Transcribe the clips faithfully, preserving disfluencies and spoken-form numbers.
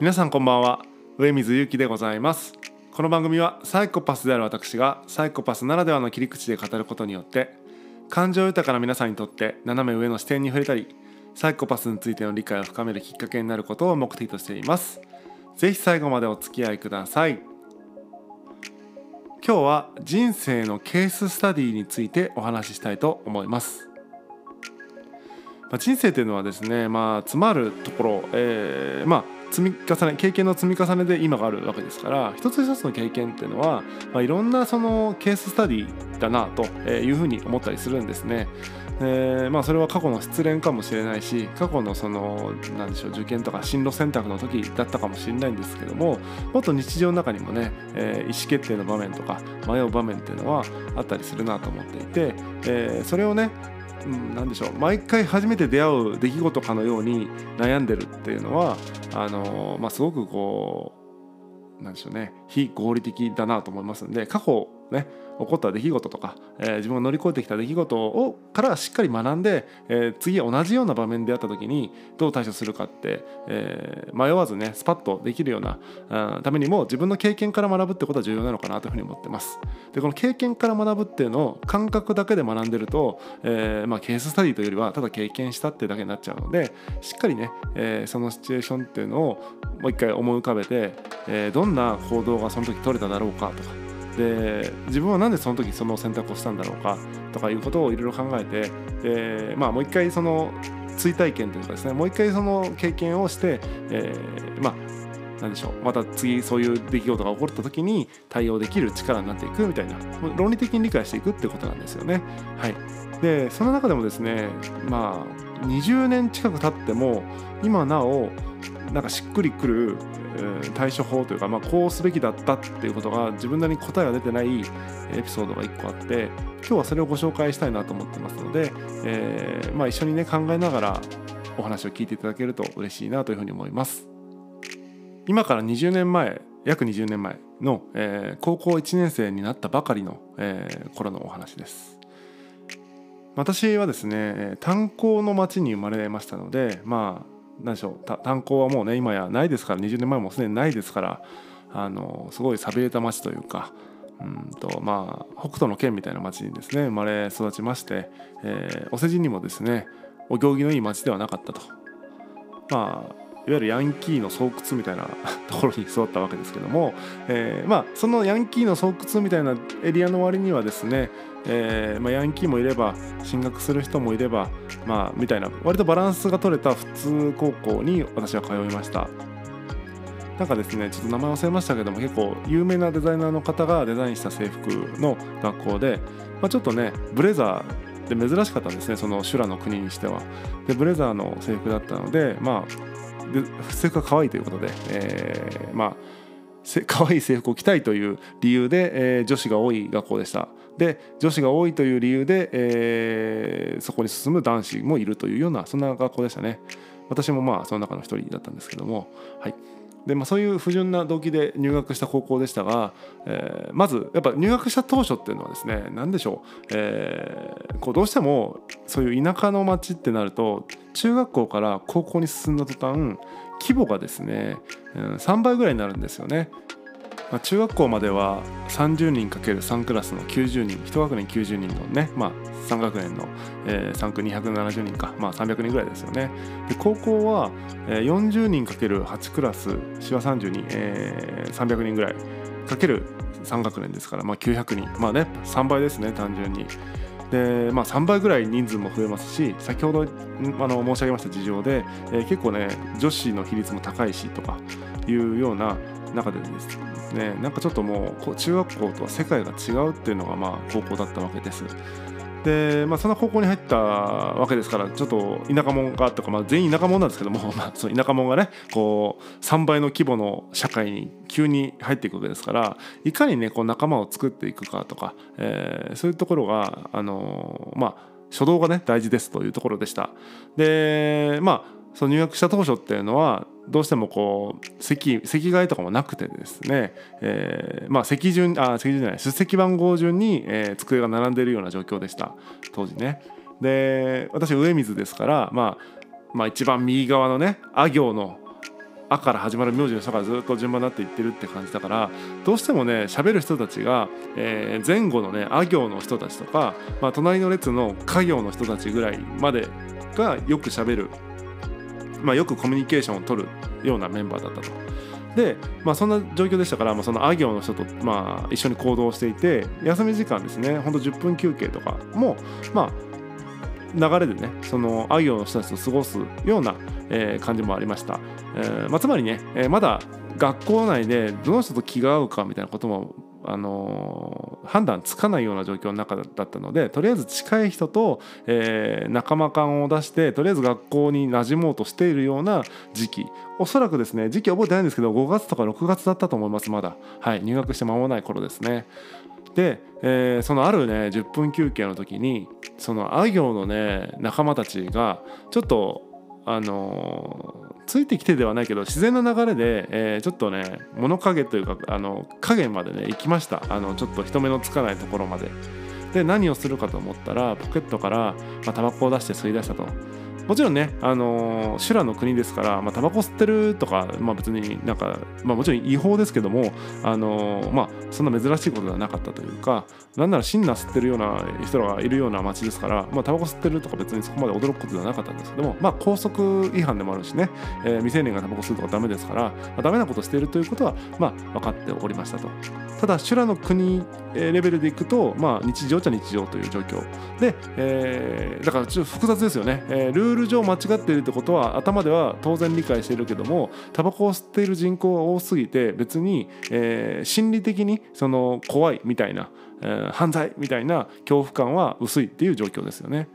皆さんこんばんは、上水ゆうきでございます。この番組はサイコパスである私がサイコパスならではの切り口で語ることによって感情豊かな皆さんにとって斜め上の視点に触れたり、サイコパスについての理解を深めるきっかけになることを目的としています。ぜひ最後までお付き合いください。今日は人生のケーススタディについてお話ししたいと思います。まあ、人生というのはですね、まあ、詰まるところ、えー、まあ積み重ね経験の積み重ねで今があるわけですから、一つ一つの経験っていうのは、まあ、いろんなそのケーススタディだなというふうに思ったりするんですね。えーまあ、それは過去の失恋かもしれないし、過去のその何でしょう受験とか進路選択の時だったかもしれないんですけども、もっと日常の中にもね、えー、意思決定の場面とか迷う場面っていうのはあったりするなと思っていて、えー、それをねなんでしょう毎回初めて出会う出来事かのように悩んでるっていうのはあのーまあ、すごくこうなんでしょうね非合理的だなと思いますので、過去ね起こった出来事とか、えー、自分が乗り越えてきた出来事をからしっかり学んで、えー、次同じような場面であった時にどう対処するかって、えー、迷わずねスパッとできるような、うん、ためにも自分の経験から学ぶってことは重要なのかなというふうに思ってます。でこの経験から学ぶっていうのを感覚だけで学んでると、えーまあ、ケーススタディというよりはただ経験したってだけになっちゃうので、しっかりね、えー、そのシチュエーションっていうのをもう一回思い浮かべて、えー、どんな行動がその時取れただろうかとかで、自分はなんでその時その選択をしたんだろうかとかいうことをいろいろ考えて、で、まあ、もう一回その追体験というかですね、もう一回その経験をして、えー、まあ何でしょうまた次そういう出来事が起こった時に対応できる力になっていくみたいな、論理的に理解していくってことなんですよね。はい、でその中でもですね、まあ、にじゅうねん近く経っても今なおなんかしっくりくる対処法というか、まあ、こうすべきだったっていうことが自分なりに答えが出てないエピソードがいっこあって、今日はそれをご紹介したいなと思ってますので、えーまあ、一緒にね考えながらお話を聞いていただけると嬉しいなというふうに思います。今からにじゅうねんまえ約にじゅうねんまえの、えー、高校いちねん生になったばかりの、えー、頃のお話です。私はですね炭鉱の町に生まれましたので、まあ何でしょう炭鉱はもうね今やないですから、にじゅうねんまえもすでにないですから、あのすごい寂れた町というか、うんとまあ北斗の県みたいな町にですね生まれ育ちまして、えー、お世辞にもですねお行儀のいい町ではなかったと、まあいわゆるヤンキーの巣窟みたいなところに育ったわけですけども、えーまあ、そのヤンキーの巣窟みたいなエリアの割にはですね、えーまあ、ヤンキーもいれば進学する人もいれば、まあ、みたいな割とバランスが取れた普通高校に私は通いました。なんかですねちょっと名前忘れましたけども、結構有名なデザイナーの方がデザインした制服の学校で、まあ、ちょっとねブレザーで珍しかったんですね、その修羅の国にしては。でブレザーの制服だったので、まあで制服が可愛いということで、えー、まあ可愛い制服を着たいという理由で、えー、女子が多い学校でした。で女子が多いという理由で、えー、そこに進む男子もいるというようなそんな学校でしたね。私もまあその中の一人だったんですけども、はいでまあ、そういう不純な動機で入学した高校でしたが、えー、まずやっぱ入学した当初っていうのはですね何でしょう、えー、こうどうしてもそういう田舎の町ってなると中学校から高校に進んだ途端規模がですね、うん、さんばいぐらいになるんですよね。まあ、中学校まではさんじゅうにん ×さん クラスのきゅうじゅうにん、いち学年きゅうじゅうにんのね、まあ、さん学年の、えー、さん区にひゃくななじゅうにんか、まあ、さんびゃくにんぐらいですよね。で高校は、えー、よんじゅうにん ×はち クラスしわさんじゅうにん、えー、さんびゃくにんぐらい ×さん 学年ですから、まあ、きゅうひゃくにん、まあね、さんばいですね単純に。でまあ、さんばいぐらい人数も増えますし、先ほどあの申し上げました事情で、えー、結構ね女子の比率も高いしとかいうような中でですね、なんかちょっともう中学校とは世界が違うっていうのがまあ高校だったわけです。で、まあ、そんな高校に入ったわけですから、ちょっと田舎者がとか、まあ、全員田舎者なんですけども、まあ、その田舎者がねこうさんばいの規模の社会に急に入っていくわけですから、いかにねこう仲間を作っていくかとか、えー、そういうところが、あのー、まあ初動がね大事ですというところでした。でまあその入学した当初っていうのはどうしてもこう 席, 席替えとかもなくてですね、えーまあ、席順あ席順じゃない出席番号順に、えー、机が並んでいるような状況でした当時ね。で私上水ですから、まあ、まあ一番右側のねあ行のあから始まる名字の人からずっと順番になっていってるって感じだから、どうしてもね喋る人たちが、えー、前後のねあ行の人たちとか、まあ、隣の列のか行の人たちぐらいまでがよく喋る、まあ、よくコミュニケーションを取るようなメンバーだったと。で、まあ、そんな状況でしたから、まあ、そのあ行の人と、まあ、一緒に行動していて、休み時間ですね、ほんとじゅっぷん休憩とかも、まあ、流れでねそのあ行の人たちと過ごすような、えー、感じもありました。えーまあ、つまりね、えー、まだ学校内でどの人と気が合うかみたいなことも、あのー、判断つかないような状況の中だったので、とりあえず近い人と、えー、仲間感を出してとりあえず学校に馴染もうとしているような時期、おそらくですね時期覚えてないんですけどごがつとかろくがつだったと思います。まだ、はい、入学して間もない頃ですね。で、えー、そのあるねじゅっぷん休憩の時にそのあ行のね仲間たちがちょっとあのーついてきてではないけど自然な流れで、えー、ちょっとね物陰というかあの影までね行きました。あのちょっと人目のつかないところまでで、何をするかと思ったらポケットから、まあ、タバコを出して吸い出したと。もちろんね、あのー、修羅の国ですから、まあ、タバコ吸ってるとか、まあ、別になんか、まあ、もちろん違法ですけども、あのーまあ、そんな珍しいことではなかったというか、なんならシンナー吸ってるような人がいるような街ですから、まあ、タバコ吸ってるとか別にそこまで驚くことではなかったんですけども、まあ、校則違反でもあるしね、えー、未成年がタバコ吸うとかダメですから、まあ、ダメなことしているということは、まあ、分かっておりましたと。ただ修羅の国レベルでいくと、まあ、日常っちゃ日常という状況で、えー、だからちょっと複雑ですよね、えー、ルールルール上間違っているってことは頭では当然理解しているけども、タバコを吸っている人口が多すぎて別に、えー、心理的にその怖いみたいな、えー、犯罪みたいな恐怖感は薄いっていう状況ですよね。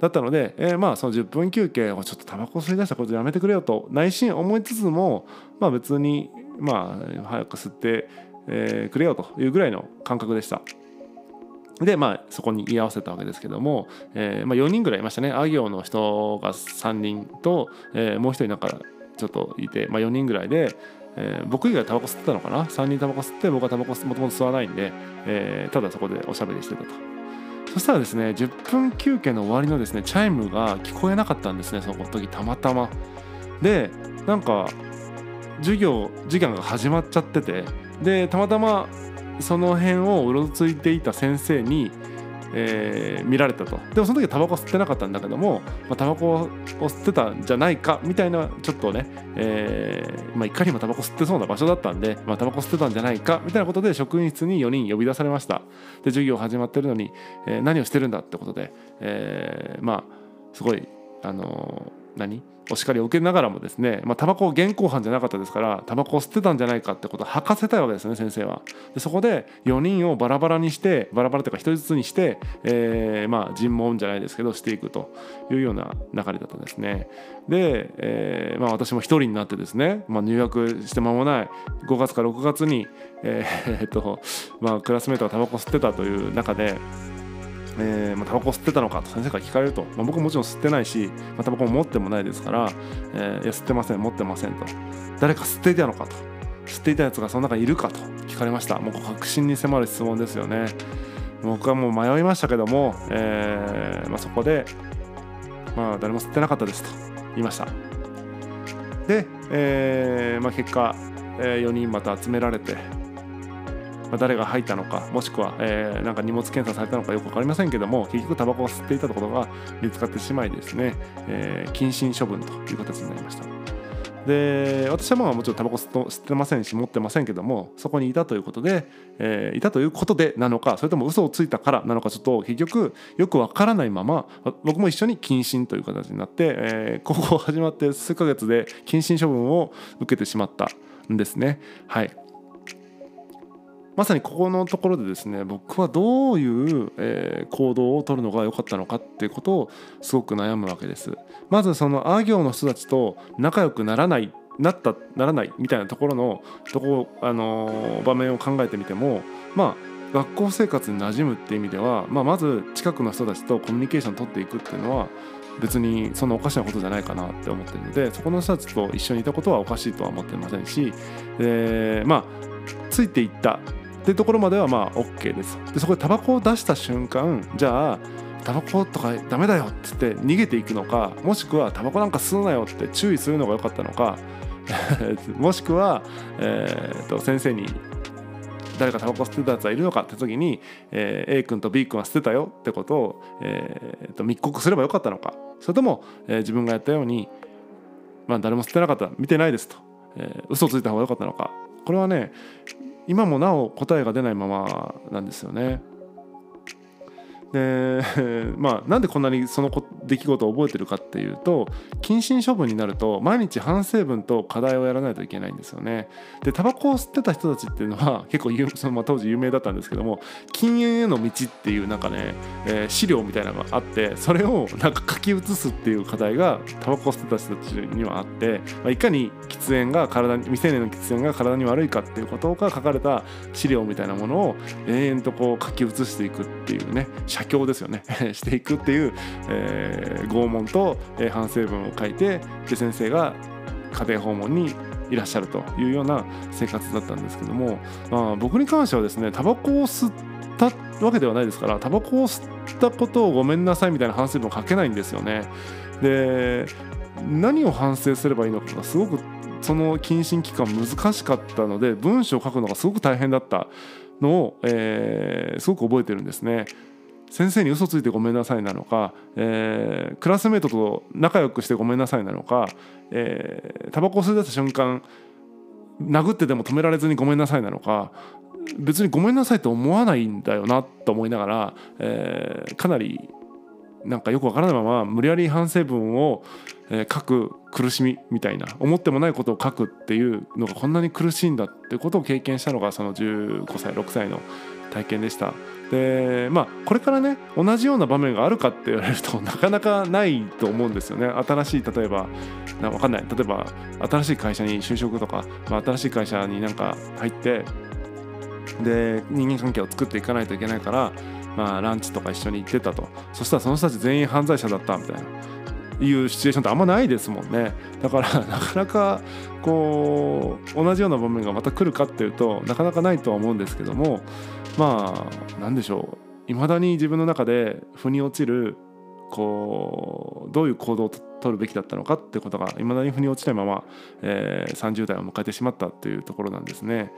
だったので、えー、まあそのじゅっぷん休憩をちょっとタバコ吸い出したことやめてくれよと内心思いつつも、まあ、別にまあ早く吸って、えー、くれよというぐらいの感覚でした。でまあ、そこに居合わせたわけですけども、えーまあ、よにんぐらいいましたね。あ行の人がさんにんと、えー、もうひとりなんかちょっといて、まあ、よにんぐらいで、えー、僕以外タバコ吸ってたのかな、さんにんタバコ吸って、僕はタバコもともと吸わないんで、えー、ただそこでおしゃべりしてたと。そしたらですねじゅっぷん休憩の終わりのですねチャイムが聞こえなかったんですね、その時たまたまで。なんか授業時間が始まっちゃってて、でたまたまその辺をうろついていた先生に、えー、見られたと。でもその時はタバコ吸ってなかったんだけども、まあ、タバコを吸ってたんじゃないかみたいなちょっとね、えーまあ、いかにもタバコ吸ってそうな場所だったんで、まあ、タバコ吸ってたんじゃないかみたいなことで職員室によにん呼び出されました。で授業始まってるのに、えー、何をしてるんだってことで、えー、まあすごいあのー、何お叱りを受けながらもですね、まあ、タバコを現行犯じゃなかったですからタバコを吸ってたんじゃないかってことを吐かせたいわけですね、先生は。でそこでよにんをバラバラにしてバラバラというかひとりずつにして、えー、まあ尋問じゃないですけどしていくというような流れだったんですね。で、えーまあ、私もひとりになってですね、まあ、入学して間もないごがつかろくがつに、えーえーっとまあ、クラスメートがタバコ吸ってたという中で、えーまあ、タバコ吸ってたのかと先生から聞かれると、まあ、僕ももちろん吸ってないし、まあ、タバコも持ってもないですから、えー、いや吸ってません持ってませんと。誰か吸っていたのかと、吸っていたやつがその中にいるかと聞かれました。もう確信に迫る質問ですよね。僕はもう迷いましたけども、えーまあ、そこで、まあ、誰も吸ってなかったですと言いました。で、えーまあ、結果、えー、よにんまた集められて、誰が入ったのかもしくは、えー、なんか荷物検査されたのかよく分かりませんけども、結局タバコを吸っていたことが見つかってしまいですね、えー、謹慎処分という形になりました。で私はまあもちろんタバコ吸ってませんし持ってませんけども、そこにいたということで、えー、いたということでなのかそれとも嘘をついたからなのか、ちょっと結局よく分からないまま僕も一緒に謹慎という形になって、えー、高校始まって数ヶ月で謹慎処分を受けてしまったんですね。はい、まさにここのところでですね、僕はどういう、えー、行動を取るのが良かったのかっていうことをすごく悩むわけです。まずそのあ行の人たちと仲良くならないなったならないみたいなところのとこ、あのー、場面を考えてみても、まあ学校生活に馴染むっていう意味では、まあ、まず近くの人たちとコミュニケーションを取っていくっていうのは別にそんなおかしなことじゃないかなって思ってるので、そこの人たちと一緒にいたことはおかしいとは思ってませんし、えー、まあついていったってところまではまあ OK です。でそこでタバコを出した瞬間、じゃあタバコとかダメだよって言って逃げていくのか、もしくはタバコなんか吸うなよって注意するのが良かったのか、もしくは、えー、と先生に誰かタバコ捨てたやつはいるのかって時に、えー、A 君と B 君は捨てたよってことを、えー、と密告すればよかったのか、それとも、えー、自分がやったように、まあ、誰も捨てなかった、見てないですと、えー、嘘ついた方がよかったのか、これはね今もなお答えが出ないままなんですよね。でまあ、なんでこんなにその出来事を覚えてるかっていうと、謹慎処分になると毎日反省文と課題をやらないといけないんですよね。でタバコを吸ってた人たちっていうのは結構その、まあ、当時有名だったんですけども、禁煙への道っていうなんかね、えー、資料みたいなのがあって、それをなんか書き写すっていう課題がタバコを吸ってた人たちにはあって、まあ、いかに喫煙が体に未成年の喫煙が体に悪いかっていうことが書かれた資料みたいなものを延々とこう書き写していくっていうね、写経ですよねしていくっていう、えー、拷問と、えー、反省文を書いて、で先生が家庭訪問にいらっしゃるというような生活だったんですけども、まあ、僕に関してはですね、タバコを吸ったわけではないですから、タバコを吸ったことをごめんなさいみたいな反省文を書けないんですよね。で何を反省すればいいのかがすごくその謹慎期間難しかったので、文章を書くのがすごく大変だったのを、えー、すごく覚えてるんですね。先生に嘘ついてごめんなさいなのか、えー、クラスメートと仲良くしてごめんなさいなのか、えー、タバコを吸い出した瞬間殴ってでも止められずにごめんなさいなのか、別にごめんなさいと思わないんだよなと思いながら、えー、かなりなんかよくわからないまま無理やり反省文を書く苦しみみたいな、思ってもないことを書くっていうのがこんなに苦しいんだっていうことを経験したのがそのじゅうごさいろくさいの体験でした。で、まあ、これからね同じような場面があるかって言われるとなかなかないと思うんですよね。新しい例えばな分かんない例えば新しい会社に就職とか、まあ、新しい会社になんか入ってで人間関係を作っていかないといけないから、まあ、ランチとか一緒に行ってたと、そしたらその人たち全員犯罪者だったみたいないうシチュエーションってあんまないですもんね。だからなかなかこう同じような場面がまた来るかっていうとなかなかないとは思うんですけども、まあ何でしょう、いまだに自分の中で腑に落ちるこうどういう行動を取るべきだったのかってことがいまだに腑に落ちないまま、えー、さんじゅうだいを迎えてしまったっていうところなんですね。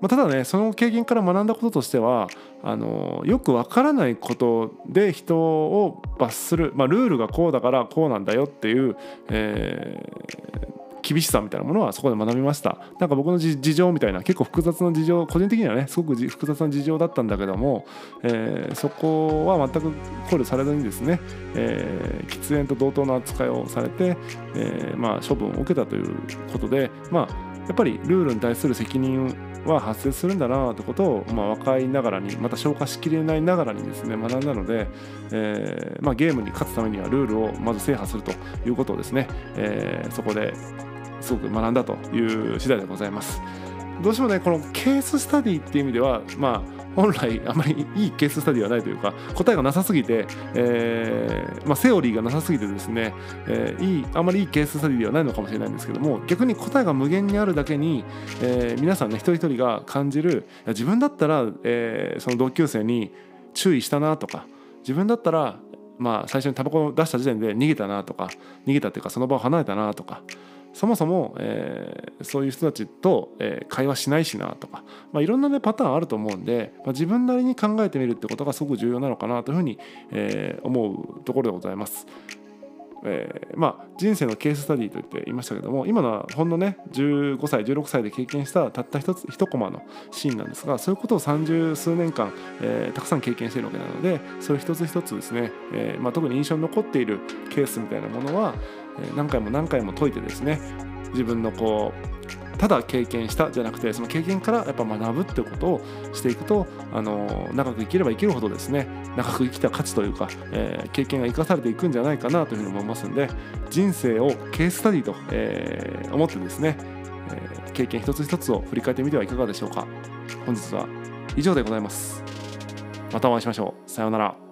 まあ、ただねその経験から学んだこととしては、あのよくわからないことで人を罰する、まあ、ルールがこうだからこうなんだよっていう、えー、厳しさみたいなものはそこで学びました。なんか僕の事情みたいな結構複雑な事情、個人的にはねすごく複雑な事情だったんだけども、えー、そこは全く考慮されずにですね、えー、喫煙と同等の扱いをされて、えーまあ、処分を受けたということで、まあ、やっぱりルールに対する責任をは発生するんだなってことを、まあ、若いながらにまた消化しきれないながらにですね学んだので、えーまあ、ゲームに勝つためにはルールをまず制覇するということをですね、えー、そこですごく学んだという次第でございます。どうしてもねこのケーススタディっていう意味では、まあ、本来あまりいいケーススタディはないというか、答えがなさすぎて、えーまあ、セオリーがなさすぎてですね、えー、いいあまりいいケーススタディではないのかもしれないんですけども、逆に答えが無限にあるだけに、えー、皆さんね一人一人が感じる、自分だったら、えー、その同級生に注意したなとか、自分だったら、まあ、最初にタバコを出した時点で逃げたなとか、逃げたっていうかその場を離れたなとか、そもそも、えー、そういう人たちと、えー、会話しないしなとか、まあ、いろんな、ね、パターンあると思うんで、まあ、自分なりに考えてみるってことがすごく重要なのかなというふうに、えー、思うところでございます。えーまあ、人生のケーススタディと言っていましたけども、今のはほんのねじゅうごさいじゅうろくさいで経験したたった一つ一コマのシーンなんですが、そういうことをさんじゅうすうねんかん、えー、たくさん経験しているわけなので、そういう一つ一つですね、えーまあ、特に印象に残っているケースみたいなものは、えー、何回も何回も解いてですね、自分のこうただ経験したじゃなくて、その経験からやっぱ学ぶってことをしていくと、あのー、長く生きれば生きるほどですね、長く生きた価値というか、えー、経験が生かされていくんじゃないかなというふうに思いますので、人生をケーススタディと、えー、思ってですね、えー、経験一つ一つを振り返ってみてはいかがでしょうか。本日は以上でございます。またお会いしましょう。さようなら。